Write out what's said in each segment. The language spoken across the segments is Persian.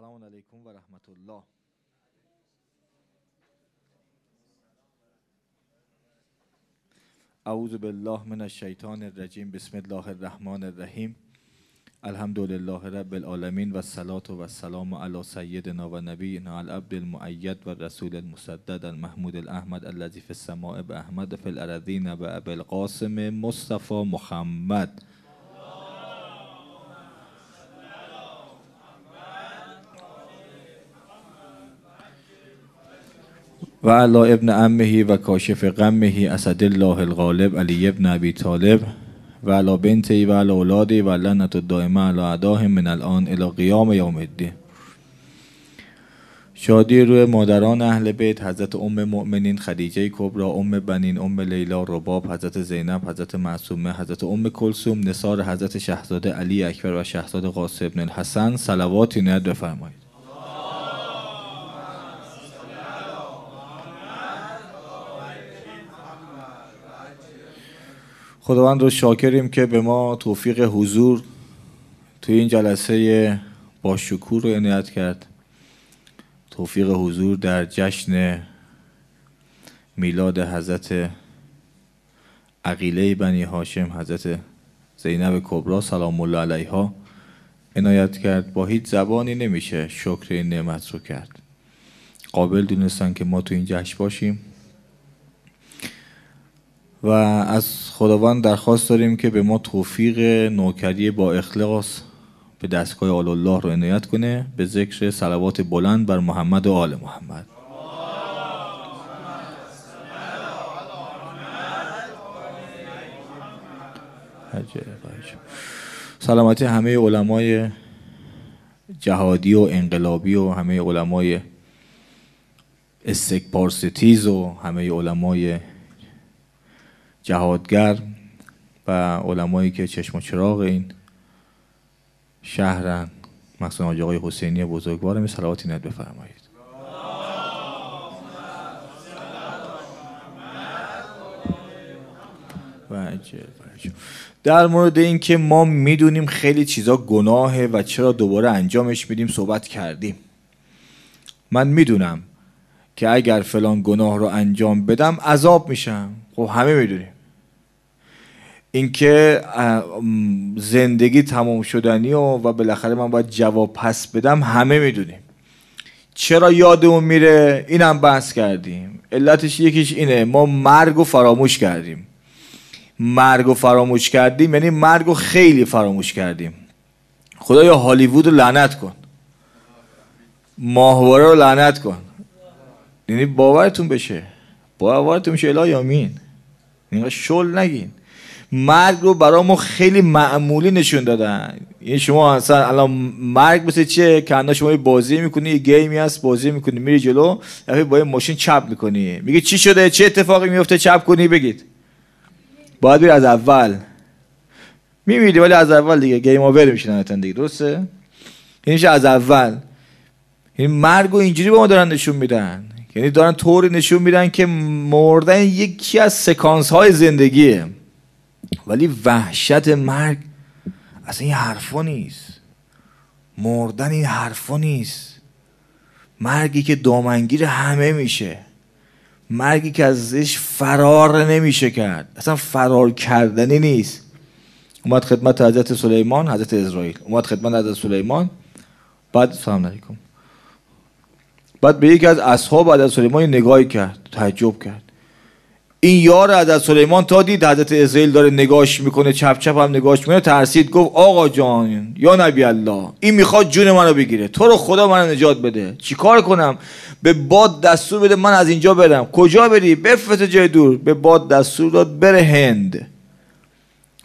سلام علیکم و رحمت الله. اعوذ بالله من الشیطان الرجیم. بسم الله الرحمن الرحیم. الحمدلله رب العالمین و الصلاة و السلام علی سیدنا و نبینا العبد المؤید و الرسول المسدد المحمود الاحمد الذی فی السماء باحمد فی الارضین و ابی القاسم مصطفی محمد. و علی ابن عمه و کاشف غمه اسد الله الغالب علی ابن ابی طالب و علی بنته و علی اولاده و لعنت الدائمه علی اعدائهم من الان الی قیام یوم الدین. شادی روی مادران اهل بیت، حضرت ام مؤمنین، خدیجه کبرا، ام بنین، ام لیلا، رباب، حضرت زینب، حضرت معصومه، حضرت ام کلثوم، نثار حضرت شاهزاده علی اکبر و شاهزاده قاسم بن الحسن. صلواتی نر بفرمایید. خداوند رو شاکریم که به ما توفیق حضور توی این جلسه با شکوه رو عنایت کرد، توفیق حضور در جشن میلاد حضرت عقیله بنی هاشم، حضرت زینب کبرا سلام الله علیها عنایت کرد. با هیچ زبانی نمیشه شکر این نعمت رو کرد. قابل دونستن که ما تو این جشن باشیم و از خداوند درخواست داریم که به ما توفیق نوکری با اخلاص به دستگاه آل الله رو عنایت کنه، به ذکر صلوات بلند بر محمد و آل محمد. سلامتی همه علمای جهادی و انقلابی و همه علمای استکبارستیز و همه علمای جهادگر و علمایی که چشم و چراغ این شهرن، مثلا حاج آقای حسینی بزرگوارم. صلواتی نت بفرمایید. در مورد اینکه ما میدونیم خیلی چیزا گناهه و چرا دوباره انجامش میدیم صحبت کردیم. من میدونم که اگر فلان گناه رو انجام بدم عذاب میشم، خب همه میدونیم. اینکه زندگی تمام شدنی و بالاخره من باید جواب پس بدم همه میدونیم. چرا یادمون میره اینم بحث کردیم. علتش یکیش اینه، ما مرگ رو فراموش کردیم. مرگ رو فراموش کردیم یعنی مرگ رو خیلی فراموش کردیم. خدایا هالیوود رو لعنت کن، ماهواره رو لعنت کن. یعنی باورتون بشه الهی آمین. اینقدر شل نگین. مرگ رو برای ما خیلی معمولی نشون دادن. یعنی شما اصلا الان مرگ مثل چه؟ که شما بازی میکنی، یه گیمی هست بازی میکنی، میری جلو، یعنی با یه ماشین چپ میکنی، میگه چی شده؟ چه اتفاقی میفته؟ چپ کنی بگید باید بری از اول، میمیری ولی از اول دیگه، گیم آور میشن دیگه، درسته؟ یعنی از اول. یعنی مرگ رو اینجوری به ما دارن نشون میدن. یعنی دارن طوری نشون میدن که مردن یکی از سکانس های زندگیه، ولی وحشت مرگ اصلا این حرفا نیست. مردن این حرفا نیست. مرگی که دامنگیر همه میشه، مرگی که ازش فرار نمیشه کرد، اصلا فرار کردنی نیست. اومد خدمت حضرت سلیمان، حضرت اسرائیل اومد خدمت حضرت سلیمان، بعد سلام علیکم، بعد به یکی از اصحاب حضرت سلیمان نگاهی کرد، تعجب کرد. این یار حضرت سلیمان تا دید حضرت اسرائیل داره نگاهش میکنه، چپ چپ هم نگاهش میکنه، ترسید، گفت آقا جان یا نبی الله، این میخواد جون منو بگیره، تو رو خدا منو نجات بده. چیکار کنم؟ به باد دستور بده من از اینجا برم. کجا بری؟ بفرست جای دور. به باد دستور داد بره هند.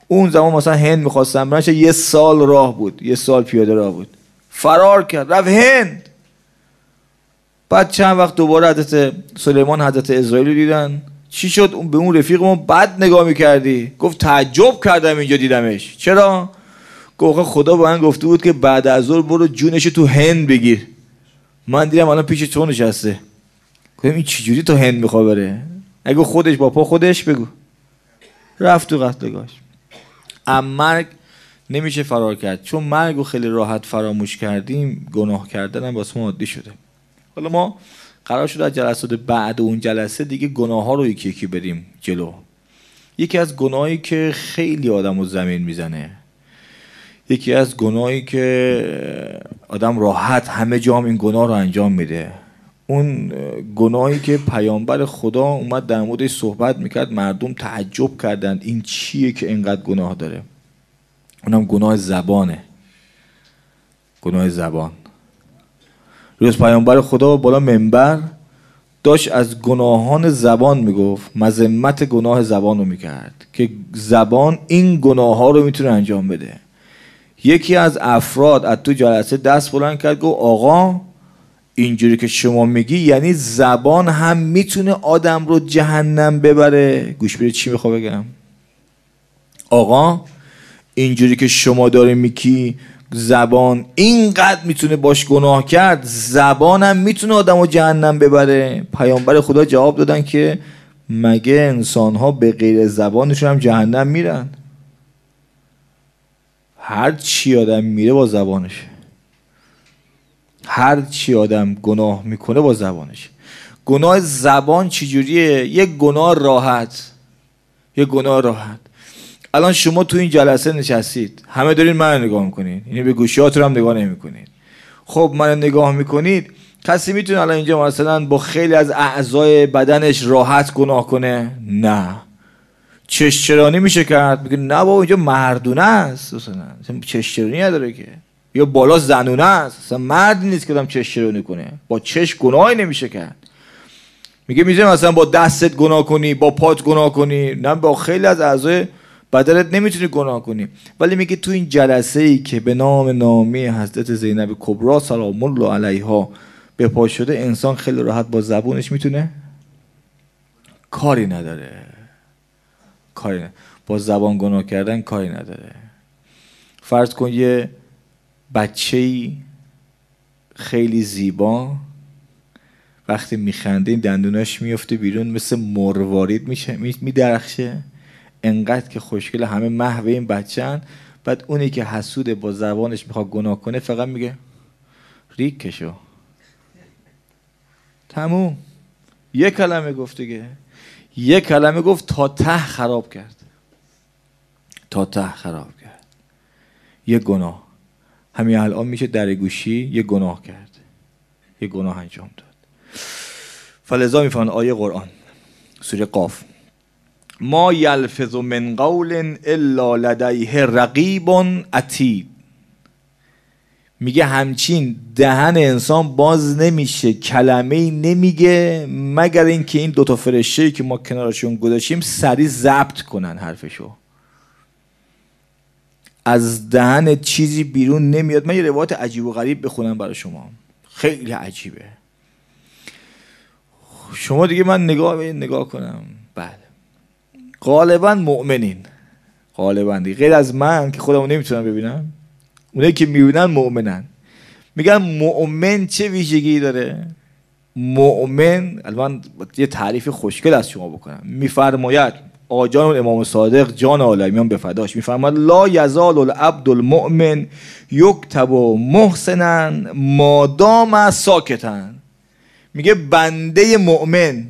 اون زمان مثلا هند میخواستم برنش، یه سال راه بود، یه سال پیاده راه بود. فرار کرد رفت هند. بعد چند وقت دوباره حضرت سلیمان حضرت اسرائیل رو دیدن. چی شد؟ به اون رفیق ما بد نگاه میکردی؟ گفت تعجب کردم اینجا دیدمش. چرا؟ گفت خدا به من گفته بود که بعد از ظهر برو جونش تو هند بگیر، من دیدم الان پیش تو نشسته. گفتم این چجوری تو هند میخواد بره؟ اگه خودش با پا خودش بگو رفت تو قتلگاهش. مرگ نمیشه فرار کرد، چون مرگو خیلی راحت فراموش کردیم، گناه کردن هم واسه ما عادی شده. حالا ما قرار شد از جلسات بعد اون جلسه دیگه گناه ها رو یکی یکی بریم جلو. یکی از گناهایی که خیلی آدمو زمین میزنه، یکی از گناهایی که آدم راحت همه جام این گناه رو انجام میده، اون گناهی که پیامبر خدا اومد در موردش صحبت میکرد، مردم تعجب کردند این چیه که اینقدر گناه داره، اونم گناه زبانه. گناه زبان. روز پیامبر خدا بالا منبر داشت از گناهان زبان میگفت، مذمت گناه زبان رو میکرد که زبان این گناه ها رو میتونه انجام بده. یکی از افراد از تو جلسه دست بلند کرد گفت آقا اینجوری که شما میگی یعنی زبان هم میتونه آدم رو جهنم ببره؟ گوش بده چی میخوام بگم. آقا اینجوری که شما داره میگی زبان اینقدر میتونه باش گناه کرد، زبان هم میتونه آدم رو جهنم ببره؟ پیامبر خدا جواب دادن که مگه انسان ها به غیر زبانشون هم جهنم میرن؟ هر چی آدم میره با زبانشه، هر چی آدم گناه میکنه با زبانش. گناه زبان چجوریه؟ یک گناه راحت، یک گناه راحت. الان شما تو این جلسه نشستید، همه دارین من نگاه میکنید، یعنی به گوشیاتون هم نگاه نمیکنید. خب من نگاه میکنید، کسی میتونه الان اینجا مثلا با خیلی از اعضای بدنش راحت گناه کنه؟ نه. چشچرانی میشه کرد؟ میگه نه بابا اینجا مردونه است، چشچرانی نداره که، یا بالا زنونه است، اصلا مرد نیست که آدم چشچرانی کنه، با چش گناهی نمیشه کرد. میگه میشه مثلا با دستت گناه کنی، با پات گناه کنی، نه با خیلی از اعضای بدنت نمیتونی گناه کنی. ولی میگه تو این جلسه ای که به نام نامی حضرت زینب کبری سلام الله علیها به پا شده، انسان خیلی راحت با زبونش میتونه، کاری نداره، کاری با زبان گناه کردن کاری نداره. فرض کن یه بچه‌ای خیلی زیبا وقتی میخنده دندوناش میفته بیرون، مثل مروارید میشه، میدرخشه، انقدر که خوشگله، همه محو این بچه‌ن. بعد اونی که حسود با زبانش میخواد گناه کنه فقط میگه ریکشو، تموم. یک کلمه گفت دیگه، یک کلمه گفت تا ته خراب کرد، تا ته خراب کرد. یه گناه همین الان میشه درگوشی، یه گناه کرد، یه گناه انجام داد. فلذا میفهمن آیه قرآن سوره قاف، ما یلفظ من قول الا لدیه رقیب عتید. میگه همچین دهن انسان باز نمیشه، کلمه‌ای نمیگه مگر اینکه این دوتا فرشته‌ای که ما کنارشون گذاشتیم سریع ضبط کنن حرفشو. از دهن چیزی بیرون نمیاد. من یه روایت عجیب و غریب بخونم برای شما، خیلی عجیبه. شما دیگه من نگاه به این نگاه کنم. بله. غالبا مؤمنین، غالبا دیگه غیر از من که خودمو نمیتونم ببینم، اونایی که میبینن مؤمنن. میگن مؤمن چه ویژگی داره؟ مؤمن، الان یه تعریف خوشگل از شما بکنم، میفرماید آجان امام صادق جان عالمیان به فداش، میفرماید لا یزال العبد المؤمن یکتب محسنن مادام ساکتن. میگه بنده مؤمن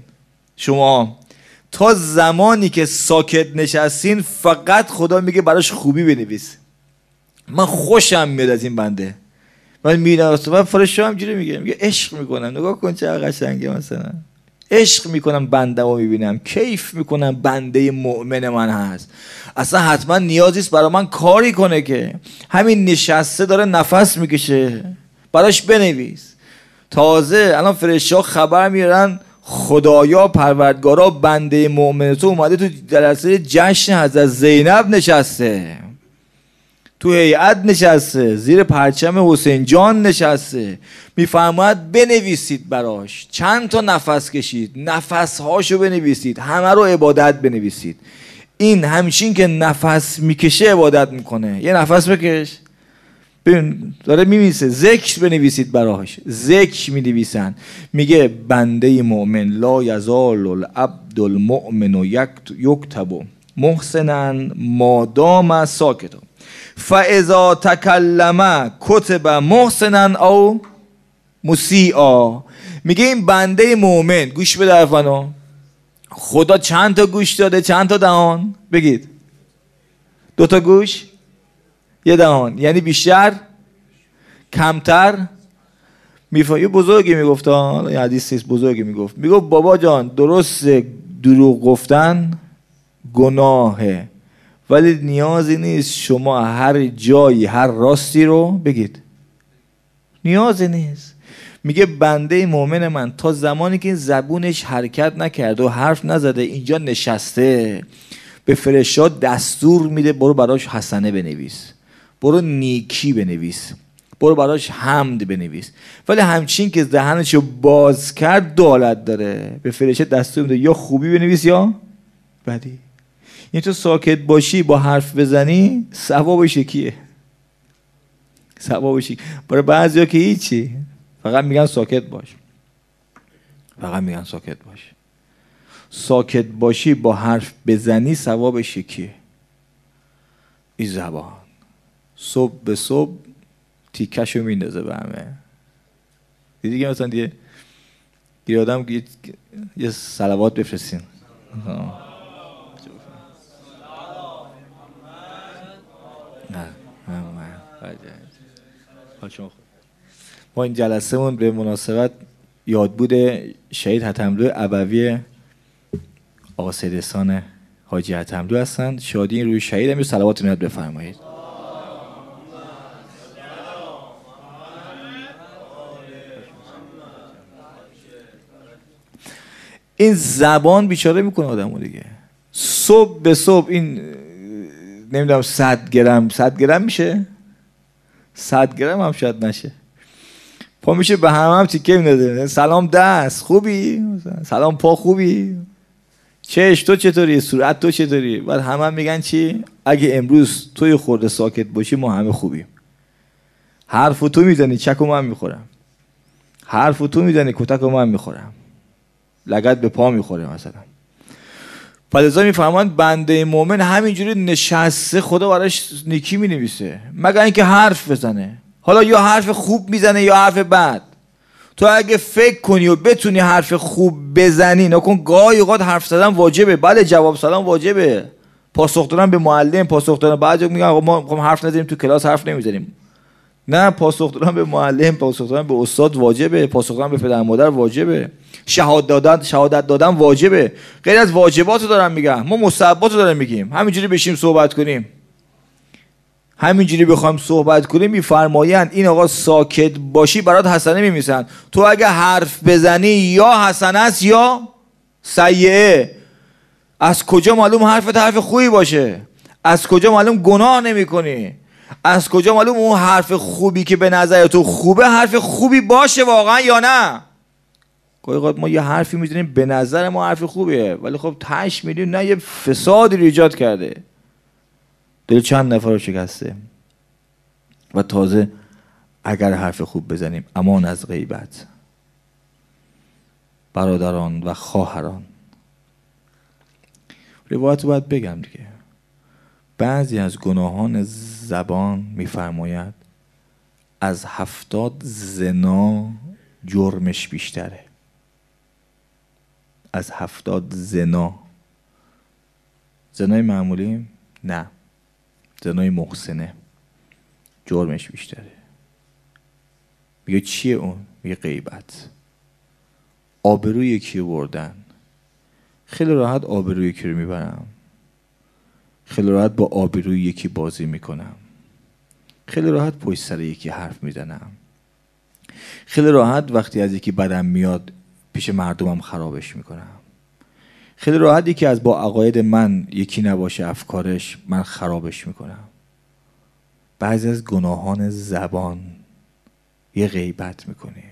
شما تا زمانی که ساکت نشستین فقط خدا میگه براش خوبی بنویس. من خوشم میاد از این بنده، من میرم و فرشته همجوری میگه عشق میکنم، نگاه کن چه قشنگه، مثلا عشق میکنم بنده رو میبینم، کیف میکنم بنده مؤمن من هست، اصلا حتما نیازی است برای من کاری کنه، که همین نشسته داره نفس میکشه، براش بنویس. تازه الان فرشته ها خبر میارن خدایا پروردگارا بنده مؤمن تو اومده تو جلسه جشن حضرت زینب نشسته، تو هیئت نشسته، زیر پرچم حسین جان نشسته. میفرماید بنویسید براش، چند تا نفس کشید، نفسهاشو بنویسید، همه رو عبادت بنویسید. این همچین که نفس میکشه عبادت میکنه، یه نفس بکش ببین داره می‌نویسه. ذکر بنویسید براش، ذکر می‌نویسن. میگه بنده مؤمن لا یزال العبد المؤمن یکتب محسنا ما دام ساکتا. فاذا تکلم کتب محسنا او مسیئا. میگه این بنده مؤمن، گوش بده حرفانو، خدا چند تا گوش داده؟ چند تا دهان؟ بگید. دو تا گوش یه دهان، یعنی بیشتر کمتر میفهمی. بزرگی میگفت، یه حدیث نیست، بزرگی میگفت، میگفت بابا جان درست دروغ گفتن گناهه، ولی نیازی نیست شما هر جایی هر راستی رو بگید، نیازی نیست. میگه بنده مؤمن من تا زمانی که زبونش حرکت نکرد و حرف نزده، اینجا نشسته، به فرشته‌ها دستور میده برو براش حسنه بنویس، برو نیکی بنویس، برو براش حمد بنویس، ولی همچین که دهنشو باز کرد دولت داره، به فرشته دستور میده یا خوبی بنویس یا بدی. یعنی تو ساکت باشی با حرف بزنی ثوابش کیه؟ ثوابش برای بعضیا که هیچی، فقط میگن ساکت باش، فقط میگن ساکت باش. ساکت باشی با حرف بزنی ثوابش کیه؟ این زبان صبح به صبح تیکشو میندازه به همه. دیدی که مثلا دیگه یه آدم یه صلوات بفرستین، ما این جلسه مون به مناسبت یاد بوده شهید حتملو ابوی آقا سیدستان حاجی حتملو هستند. شادی این روی شهید هم یه صلوات نهاد بفرمایید. این زبان بیچاره میکنه آدمو دیگه، صبح به صبح این نمیدونم 100 گرم، 100 گرم میشه، 100 گرم هم شاید نشه، پا میشه به همه هم تیکه میداده، سلام دست خوبی، سلام پا خوبی، چش تو چطوری، صورت تو چطوری، بعد همه هم میگن چی؟ اگه امروز توی خورده ساکت باشی ما همه خوبیم. حرف تو میزنی چکو من میخورم، حرف تو میزنی کتکو من میخورم، لگد به پا میخوره مثلا. پدرزا میفهمند بنده مومن همینجوری نشسته خدا براش نیکی مینویسه، مگر اینکه حرف بزنه. حالا یا حرف خوب میزنه یا حرف بد. تو اگه فکر کنی و بتونی حرف خوب بزنی، نکن گاهی اوقات حرف زدن واجبه، بله جواب سلام واجبه، پاسخ دادن به معلم، پاسخ دادن، بعضی میگن آقا ما میخوام حرف نزنیم تو کلاس حرف نمیزنیم، نه، پاسخ دادن به معلم، پاسخ دادن به استاد واجبه، پاسخ دادن به پدر مادر واجبه، شهادت دادن واجبه، غیر از واجباتو دارم میگم، ما مصوباتو دارم میگیم. همینجوری بشیم صحبت کنیم، همینجوری بخوایم صحبت کنیم، میفرمایند این آقا ساکت باشی برات حسنه میمیسن. تو اگه حرف بزنی یا حسنه است یا سیئه. از کجا معلوم حرفت حرف خوبی باشه؟ از کجا معلوم گناه نمیکنی؟ از کجا معلوم اون حرف خوبی که به نظر تو خوبه حرف خوبی باشه واقعا یا نه؟ گاهی ما یه حرفی میزنیم به نظر ما حرف خوبیه، ولی خب تهش میدیم نه، یه فسادی رو ایجاد کرده، دل چند نفر رو شکسته. و تازه اگر حرف خوب بزنیم امان از غیبت. برادران و خواهران، روایت باید بگم دیگه، بعضی از گناهان زبان میفرماید از 70 زنا جرمش بیشتره، از 70 زنا. زنای معمولی؟ نه، زنای محسنه جرمش بیشتره. میگه چیه اون؟ میگه غیبت، آبروی یکی بردن. خیلی راحت آبروی یکی رو میبرم، خیلی راحت با آبروی یکی بازی میکنم، خیلی راحت پشت سر یکی حرف میزنم، خیلی راحت وقتی از یکی بدم میاد پیش مردمم خرابش میکنم، خیلی راحت یکی از با عقاید من یکی نباشه افکارش من خرابش میکنم. بعضی از گناهان زبان، یه غیبت میکنه،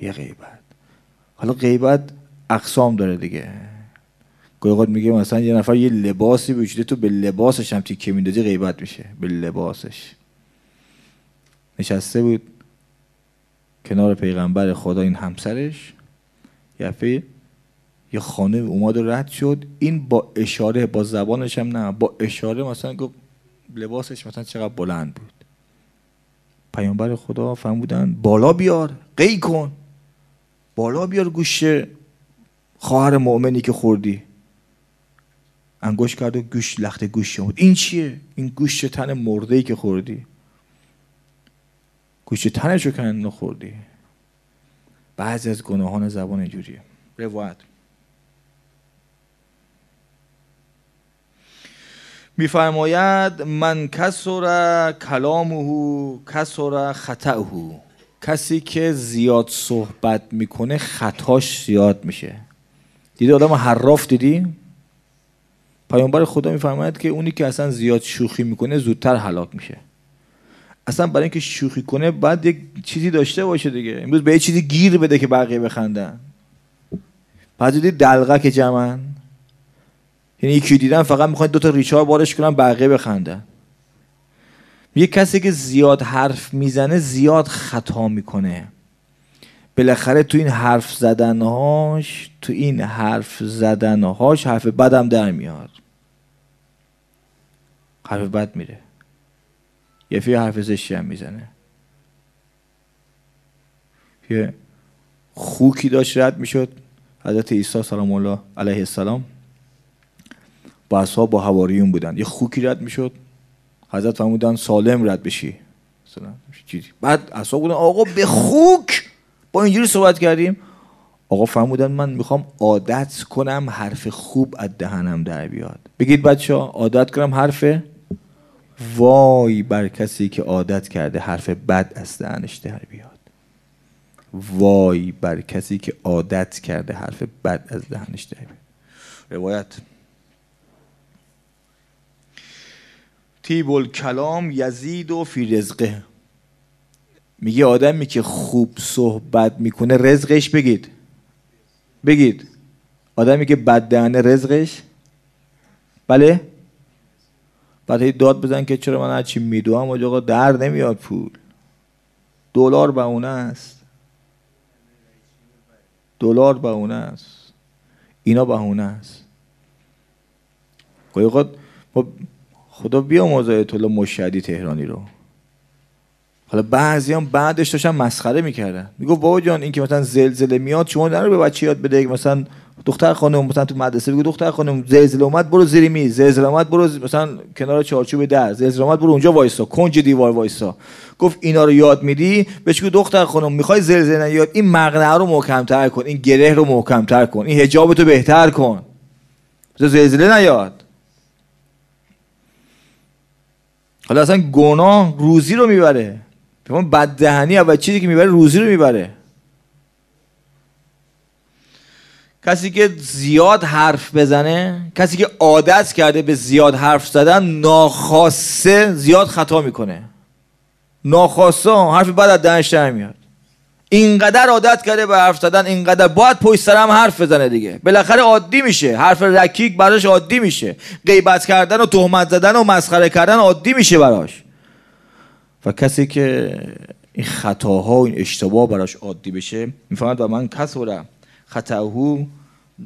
یه غیبت. حالا غیبت اقسام داره دیگه، گویا میگه مثلا یه نفر یه لباسی پوشیده، تو به لباسش هم تیکه میندازی غیبت میشه. به لباسش نشسته بود کنار پیغمبر خدا این همسرش، یه خانم اومد و رد شد، این با اشاره، با زبانش هم نه، با اشاره مثلا گفت لباسش مثلا چقدر بلند بود. پیامبر خدا فرمودن بالا بیار، قی کن، بالا بیار گوشه خواهر مؤمنی که خوردی. انگوش کرد و گوش لخت گوش شد. این چیه؟ این گوشت تن مرده‌ای که خوردی، گوشت تنشو کن خوردی. بعضی از گناهان زبان اینجوریه. روایت میفرماید من کسر کلامه کسر خطأه، کسی که زیاد صحبت میکنه خطاش زیاد میشه. دیدی آدم حراف دیدی؟ پیامبر خدا میفرماید که اونی که اصلا زیاد شوخی میکنه زودتر هلاک میشه. اصلا برای اینکه شوخی کنه بعد یک چیزی داشته باشه دیگه، امروز به یه چیزی گیر بده که بقیه بخندن. بعضی دیدی دلغه که جمعن، یعنی یکی دیدن فقط میخوان دو تا ریچار بارش کنن بقیه بخندن. یه کسی که زیاد حرف میزنه زیاد خطا میکنه. بالاخره تو این حرف زدنهاش حرف بد هم در میاد، حرف بد میره، یه فیه حرف زشتی هم میزنه. یه خوکی داشت رد میشد، حضرت عیسی سلام الله علیه السلام با اصحاب با حواریون بودن، یه خوکی رد میشد، حضرت فرمودن سالم رد بشی. بعد اصحاب بودن آقا به خوک با اینجوری صحبت کردیم. آقا فرمودن من میخوام عادت کنم حرف خوب از دهنم در بیاد. بگید بچه ها عادت کنم حرف، وای بر کسی که عادت کرده حرف بد از دهنش در بیاد. وای بر کسی که عادت کرده حرف بد از دهنش در بیاد. روایت طیب الکلام یزید و فی رزقه، میگه آدمی که خوب صحبت میکنه رزقش، بگید آدمی که بد دهنه رزقش، بله؟ بعد هی داد بزن که چرا من هرچی میدوام آقا در نمیاد، پول دلار بهونه است، دلار بهونه است، اینا بهونه است. آقا خدا بیامرزه آیت الله مشهدی تهرانی رو. حالا بعضی هم بعدش داشتن مسخره میکردن، میگفت بابا جان این که مثلا زلزله میاد شما نرو به بچه یاد بده، مثلا دختر خانم مثلا تو مدرسه بگو دختر خانم زلزله اومد برو زیر میز، زلزله اومد برو مثلا کنار چارچوب در، زلزله اومد برو اونجا وایسا، کنج دیوار وایسا. گفت اینا رو یاد میدی بهش، دختر خانم میخوای زلزله یاد، این مقنعه رو محکم‌تر کن، این گره رو محکم‌تر کن، این حجاب تو بهتر کن، زلزله نیاد. حالا اصلا گناه روزی رو میبره، ببین بددهنی اول چیزی که میبره روزی رو میبره. کسی که زیاد حرف بزنه، کسی که عادت کرده به زیاد حرف زدن، ناخواسته زیاد خطا میکنه، ناخواسته حرف بد از دهنش میاد. اینقدر عادت کرده به حرف زدن، اینقدر باید پشت سر هم حرف بزنه دیگه، بالاخره عادی میشه، حرف رکیک براش عادی میشه، غیبت کردن و تهمت زدن و مسخره کردن عادی میشه براش. و کسی که این خطاها و این اشتباه براش عادی بشه، میفهمد و من کسر خطأه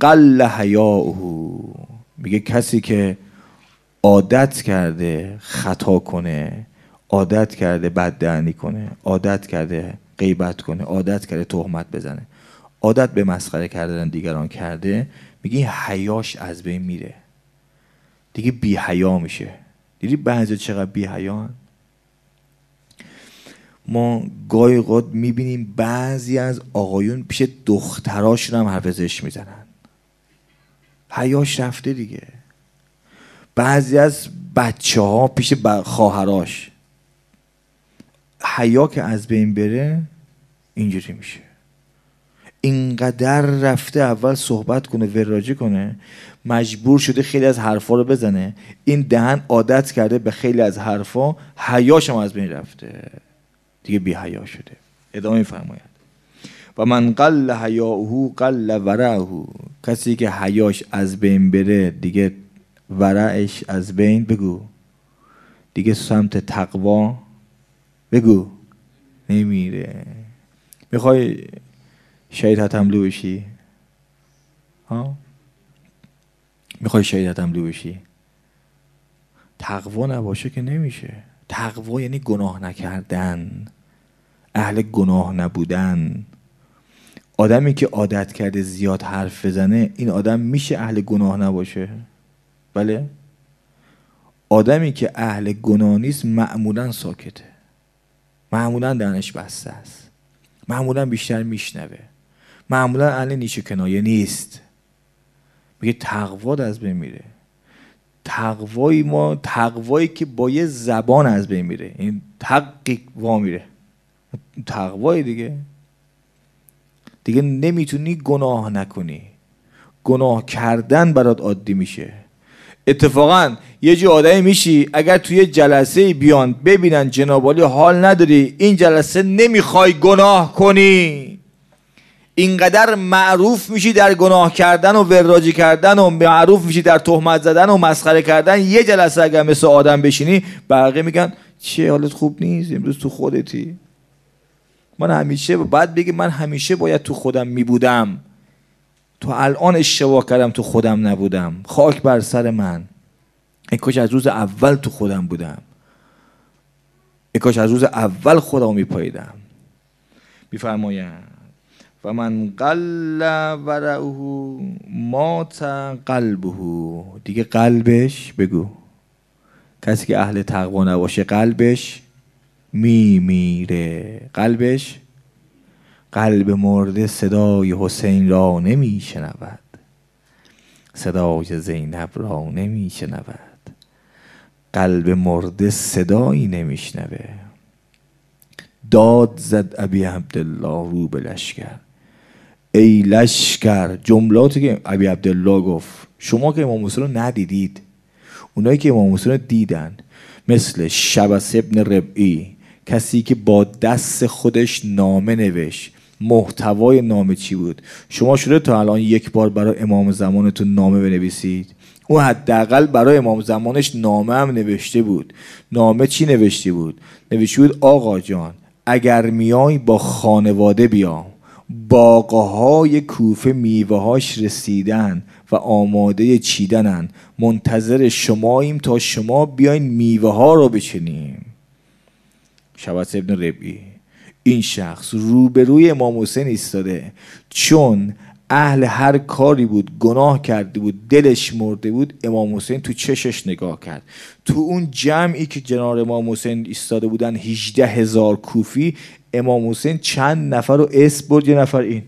قل حیاؤه، میگه کسی که عادت کرده خطا کنه، عادت کرده بد دهنی کنه، عادت کرده غیبت کنه، عادت کرده تهمت بزنه، عادت به مسخره کردن دیگران کرده، میگه این حیاش از بین میره دیگه، بی حیا میشه. دیدی بعضی چقدر بی حیان؟ ما گاهی قد میبینیم بعضی از آقایون پیش دختراشون هم حرف زشت میزنن، حیاش رفته دیگه. بعضی از بچه ها پیش خواهراش، حیا که از بین بره اینجوری میشه. اینقدر رفته اول صحبت کنه وراجی کنه، مجبور شده خیلی از حرفا رو بزنه، این دهن عادت کرده به خیلی از حرفا، حیاش هم از بین رفته دیگه، بی حیا شده. ادامه میفرماید و من قل حیاؤه قل ورعه، کسی که حیاش از بین بره دیگه ورعش از بین، بگو دیگه سمت تقوا بگو نمیره. میخوای شهید حتملو بشی ها؟ میخوای شهید حتملو بشی تقوا نباشه که نمیشه. تقوا یعنی گناه نکردن، اهل گناه نبودن. آدمی که عادت کرده زیاد حرف بزنه، این آدم میشه اهل گناه نباشه؟ بله. آدمی که اهل گناه نیست معمولا ساکته، معمولا دهنش بسته است، معمولا بیشتر میشنوه، معمولا اهل نیش و کنایه نیست. میگه تقوا از بین میره. تقوای ما، تقوایی که با یه زبان از بین میره، این تقی وا میره، تقوای دیگه نمیتونی گناه نکنی. گناه کردن برات عادی میشه. اتفاقا یه جور آدمی میشی اگر توی جلسه بیان ببینن جناب عالی حال نداری، این جلسه نمیخوای گناه کنی، اینقدر معروف میشی در گناه کردن و وراجی کردن و معروف میشی در تهمت زدن و مسخره کردن. یه جلسه اگر مثل آدم بشینی، بقیه میگن چه حالت خوب نیست، امروز تو خودتی. من همیشه باید تو خودم میبودم، تو الان اشتباه کردم تو خودم نبودم، خاک بر سر من، ای کاش از روز اول تو خودم بودم، ای کاش از روز اول خودم میپاییدم. میفرماید و من قل ورعه مات قلبه، دیگه قلبش، بگو کسی که اهل تقوا نباشه قلبش میمیره. قلبش، قلب مرده صدای حسین را نمیشنود، صدای زینب را نمیشنود. قلب مرده صدایی نمیشنوه. داد زد ابی عبدالله رو به لشکر، ای لشکر. جملاتی که ابی عبدالله گفت شما که امام حسین رو ندیدید، اونایی که امام حسین رو دیدن مثل شبس ابن ربعی، کسی که با دست خودش نامه نوشت. محتوای نامه چی بود؟ شما شده تا الان یک بار برای امام زمانتون نامه بنویسید؟ او حداقل برای امام زمانش نامه هم نوشته بود. نامه چی نوشته بود؟ نوشته بود آقا جان اگر میای با خانواده بیا، باغهای کوفه میوه‌هاش رسیدن و آماده چیدنن، منتظر شماییم تا شما بیاین میوه‌ها رو بچینیم. شبس ابن ربعی، این شخص روبروی امام حسین ایستاده، چون اهل هر کاری بود، گناه کرده بود، دلش مرده بود، امام حسین تو چشش نگاه کرد. تو اون جمعی که جناب امام حسین ایستاده بودن 18,000 کوفی، امام حسین چند نفر رو اسم برد. یه نفر این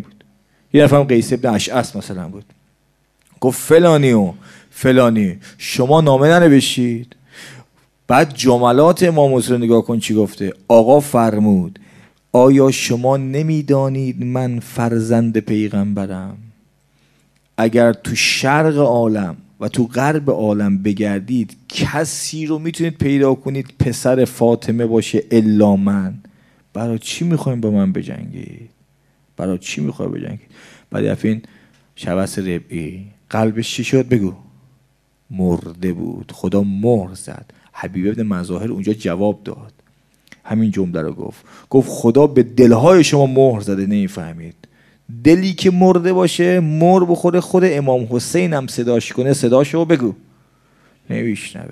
بود، یه نفر قیس ابن اشعث مثلا بود. گفت فلانی و فلانی شما نامه ننوشید. بعد جملات امام حسین نگاه کن چی گفته. آقا فرمود آیا شما نمیدانید من فرزند پیغمبرم؟ اگر تو شرق عالم و تو غرب عالم بگردید کسی رو میتونید پیدا کنید پسر فاطمه باشه الا من. برای چی میخوایم با من بجنگید؟ برای چی میخوای بجنگید؟ بعد از این شبس ربعی قلبش چی شد؟ بگو. مرده بود. خدا مهر زد. حبیب ابن مظاهر اونجا جواب داد، همین جمله رو گفت خدا به دلهای شما مهر زده، نمیفهمید. دلی که مرده باشه، مر بخوره، خود امام حسین هم صداش کنه، صداشو بگو نمیشنوه.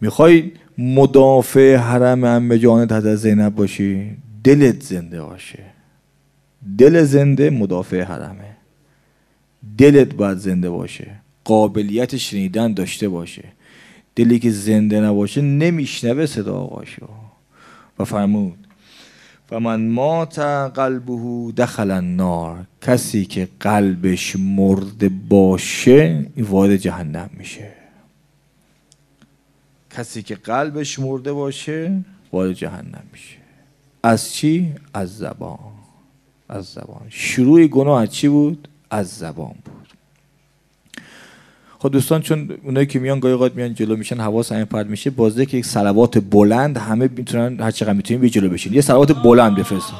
میخوای مدافع حرم عمه جانت حضرت زینب باشی؟ دلت زنده باشه. دل زنده مدافع حرمه. دلت باید زنده باشه، قابلیت شنیدن داشته باشه. دلی که زنده نباشه نمیشنوه صدا آقاشو. و فرمود و من مات قلبه دخل النار، کسی که قلبش مرده باشه وارد جهنم میشه. کسی که قلبش مرده باشه وارد جهنم میشه. از چی؟ از زبان. از زبان. شروع گناه از چی بود؟ از زبان بود. خب دوستان، چون اونایی که میان گاهی اوقات میان جلو میشن، حواس همین پرت میشه، بازده که یک صلوات بلند، همه میتونن هر چقدر میتونیم به جلو بشین، یه صلوات بلند بفرستن.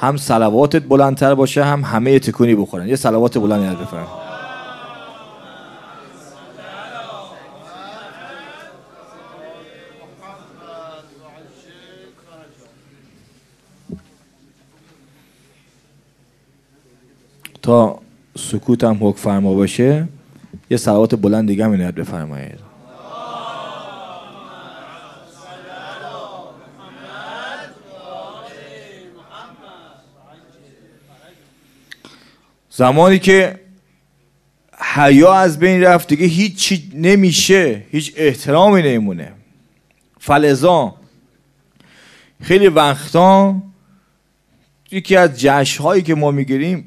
هم صلواتت بلندتر باشه، هم همه تکونی بخورن. یه صلوات بلند یاد بفرستن. تا سکوت هم حکم فرما باشه یه صلوات بلند دیگه هم عنایت بفرمایید. زمانی که حیا از بین رفت دیگه هیچی نمیشه، هیچ احترامی نمیمونه. فلذا خیلی وقتا یکی از جشن‌هایی که ما میگیریم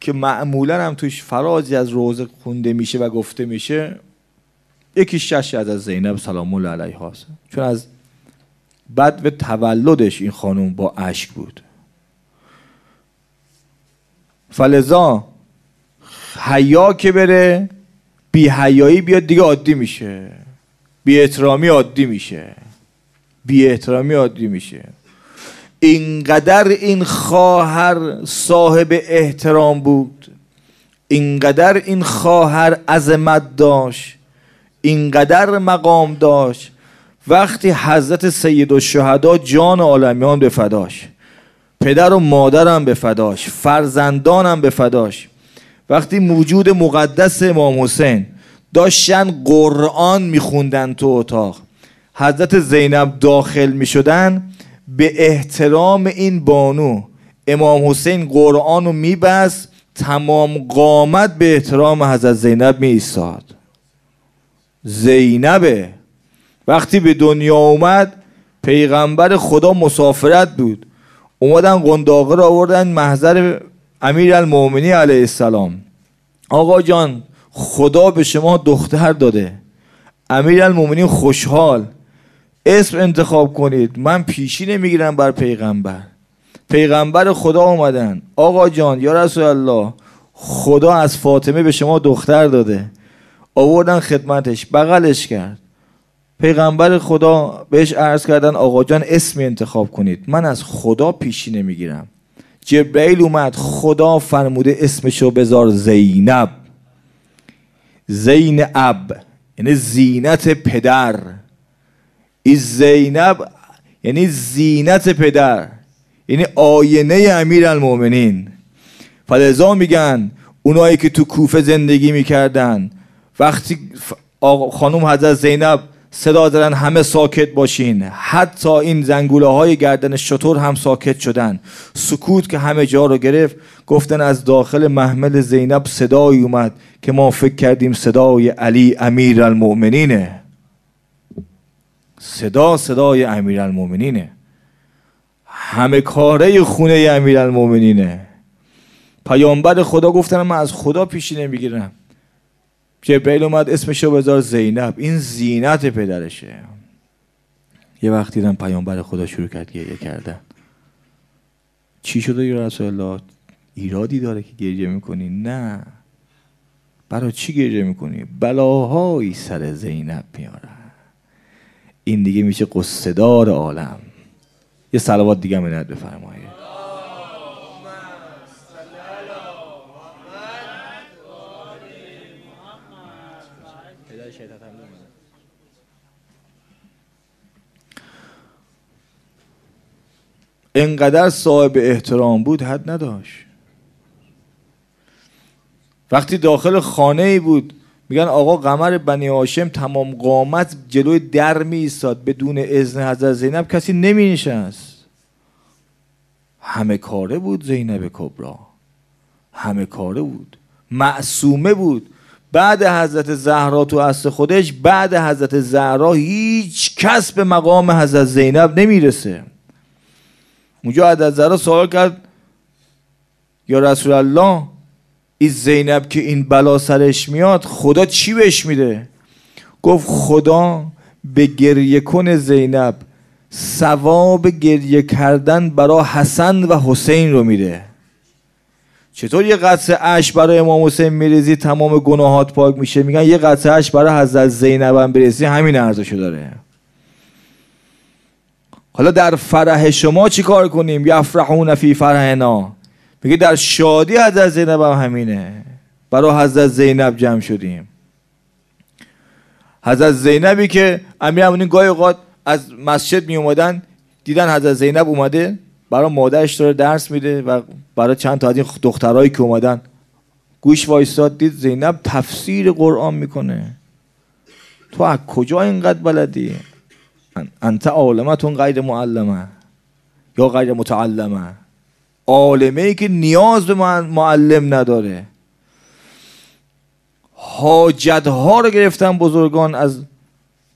که معمولا هم توش فرازی از روزه خونده میشه و گفته میشه، یکیش جشن از زینب سلام الله علیها هست، چون از بدو تولدش این خانم با اشک بود. فلذا حیا که بره، بی حیایی بیاد دیگه عادی میشه، بی احترامی عادی میشه، بی احترامی عادی میشه. اینقدر این خواهر صاحب احترام بود، اینقدر این خواهر عظمت داشت، اینقدر مقام داشت، وقتی حضرت سیدالشهدا جان عالمیان به فداش، پدر و مادرم به فداش، فرزندانم به فداش، وقتی موجود مقدس امام حسین داشتن قرآن میخوندن تو اتاق، حضرت زینب داخل میشدن، به احترام این بانو امام حسین قرآن رو میبست، تمام قامت به احترام حضرت زینب میایستاد. زینبه وقتی به دنیا اومد پیغمبر خدا مسافرت بود، اومدن قنداقه را آوردن محضر امیرالمومنین علیه السلام، آقا جان خدا به شما دختر داده. امیرالمومنین خوشحال، اسم انتخاب کنید، من پیشی نمیگیرم بر پیغمبر. پیغمبر خدا اومدن، آقا جان یا رسول الله خدا از فاطمه به شما دختر داده. آوردن خدمتش، بغلش کرد، پیغمبر خدا بهش عرض کردن آقا جان اسمی انتخاب کنید، من از خدا پیشی نمیگیرم. جبرئیل اومد، خدا فرموده اسمشو بذار زینب، زین اب یعنی زینت پدر. این زینب یعنی زینت پدر، یعنی آینه امیرالمومنین. فلذا میگن اونایی که تو کوفه زندگی میکردن وقتی خانم حضرت زینب صدا زدن همه ساکت باشین، حتی این زنگوله های گردن شتر هم ساکت شدن. سکوت که همه جا رو گرفت، گفتن از داخل محمل زینب صدایی اومد که ما فکر کردیم صدای علی امیرالمومنینه. صدای امیرالمومنینه، همه کاره خونه امیرالمومنینه. پیامبر خدا گفتن من از خدا پیشی نمیگیرم. جبرئیل اومد اسمشو بذار زینب، این زینت پدرشه. یه وقت دیدم پیامبر خدا شروع کرد گریه کردن. چی شده یا رسول الله؟ ایرادی داره که گریه میکنی؟ نه. برای چی گریه میکنی؟ بلاهایی سر زینب میاره. این دیگه میشه قصه دار عالم. یه صلوات دیگه هم عنایت بفرمایید. اینقدر صاحب احترام بود حد نداشت. وقتی داخل خانه ای بود میگن آقا قمر بنی هاشم تمام قامت جلوی در می ایستاد، بدون اذن حضرت زینب کسی نمی نشست. همه کاره بود زینب کبرا، همه کاره بود، معصومه بود. بعد حضرت زهرا تو اصل خودش، بعد حضرت زهرا هیچ کس به مقام حضرت زینب نمیرسه. اونجا حضرت زهرا سوال کرد یا رسول الله این زینب که این بلا سرش میاد خدا چی بهش میده؟ گفت خدا به گریه کن زینب ثواب گریه کردن برای حسن و حسین رو میده. چطور یه قطره اشک برای امام حسین میریزی تمام گناهات پاک میشه؟ میگن یه قطره اشک برای حضرت زینب هم بریزی همین ارزشو داره. حالا در فرح شما چی کار کنیم؟ یفرحون فی فرحنا، میگه در شادی حضرت زینب هم همینه، برای حضرت زینب جمع شدیم. حضرت زینبی که امیرالمومنین گاهی اوقات از مسجد می اومدن دیدن حضرت زینب اومده برای مادرش داره درس میده و برای چند تا از این دخترایی که اومدن گوش وایساد دید زینب تفسیر قرآن میکنه. تو از کجا اینقدر بلدی؟ انت عالمتون غیر معلمه یا غیر متعلمه. عالمه ای که نیاز به معلم نداره. حاجتها رو گرفتن بزرگان از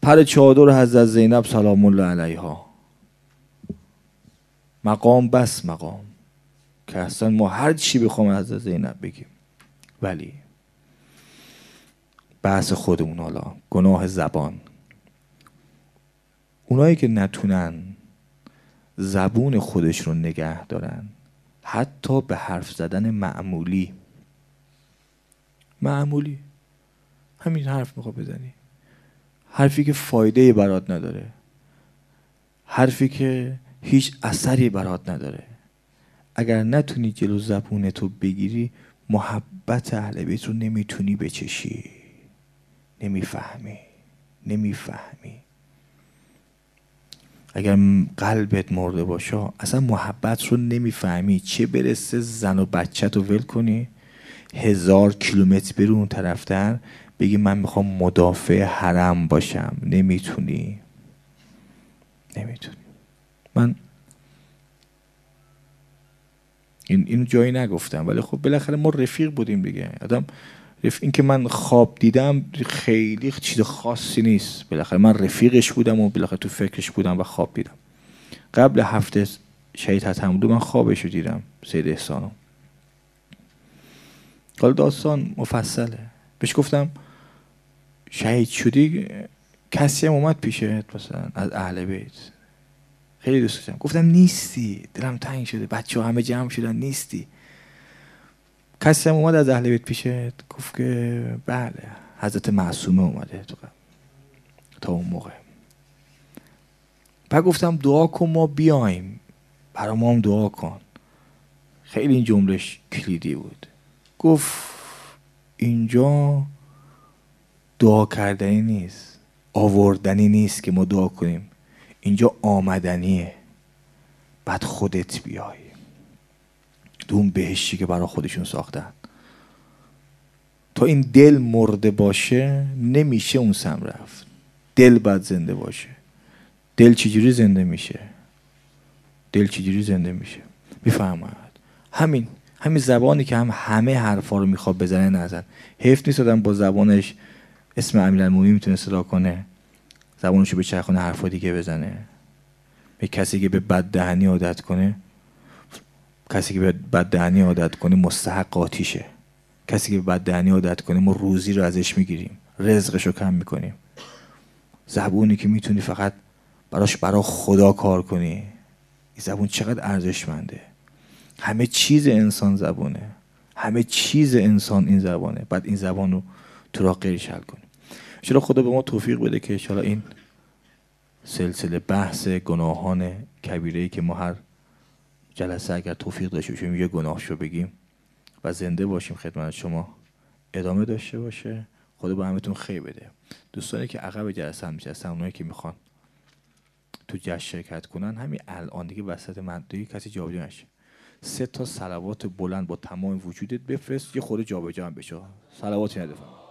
پر چادر حضرت زینب سلام الله علیها. مقام بس مقام که اصلا ما هر چی بخوام حضرت زینب بگیم، ولی بحث خودمون حالا گناه زبان. اونایی که نتونن زبون خودش رو نگه دارن، حتی به حرف زدن معمولی، همین حرف میخوای بزنی، حرفی که فایده برات نداره، حرفی که هیچ اثری برات نداره، اگر نتونی جلو زبونتو بگیری محبت اهل بیت رو نمیتونی بچشی. نمیفهمی. اگر قلبت مرده باشه اصلا محبت رو نمیفهمی، چه برسه زن و بچت رو ول کنی 1000 کیلومتر برو اون طرفتر بگی من میخوام مدافع حرم باشم. نمیتونی. من این جایی نگفتم، ولی خب بالاخره ما رفیق بودیم دیگه. این که من خواب دیدم خیلی چیز خاصی نیست، بالاخره من رفیقش بودم و بالاخره تو فکرش بودم و خواب دیدم. قبل هفته شهید حتملو من خوابش رو دیدم، سید احسانم. حالا داستان مفصله. بهش گفتم شهید شدی، کسی هم اومد پیشت مثلا از اهل بیت؟ خیلی دوست داشتم. گفتم نیستی، دلم تنگ شده، بچه همه جمع شدن نیستی. کسی هم اومد از اهل بیت پیشت؟ گفت که بله حضرت معصومه اومده. تا اون موقع بعد گفتم دعا کن ما بیایم، برای ما هم دعا کن. خیلی این جملهش کلیدی بود. گفت اینجا دعا کردنی نیست، آوردنی نیست که ما دعا کنیم، اینجا آمدنیه، بعد خودت بیای تو اون بهشتی که برای خودشون ساختن. تا این دل مرده باشه نمیشه اون سم رفت. دل باید زنده باشه. دل چجوری زنده میشه؟ میفهمد. همین زبانی که همه حرفا رو میخواد بزنه نزن. حیف نیست آدم با زبانش اسم امیرالمومنین میتونه صدا کنه، زبانشو به چرخونه حرفا دیگه بزنه. به کسی که به بددهنی عادت کنه، مستحق آتیشه. کسی که به بددهنی عادت کنه ما روزی رو ازش میگیریم، رزقش رو کم میکنیم. زبونی که میتونی فقط برای خدا کار کنی، این زبون چقدر ارزشمنده. همه چیز انسان زبونه، همه چیز انسان این زبانه. بعد این زبان رو تو راه غیرش حل کنیم. ان خدا به ما توفیق بده که ان این سلسله بحث گناهان کبیره‌ای که ما هر جلسه اگر توفیق داشته باشیم یه گناهشو بگیم و زنده باشیم خدمت شما ادامه داشته باشه. خدا به همتون خیر بده. دوستانی که عقب جلسه نشستن، اونایی که میخوان تو جشن شرکت کنن، همین الان دیگه وسط مدعی کسی جابجا نشه، 3 تا صلوات بلند با تمام وجودت بفرست، یه خورده جابجا هم بشه. صلواتی ندفع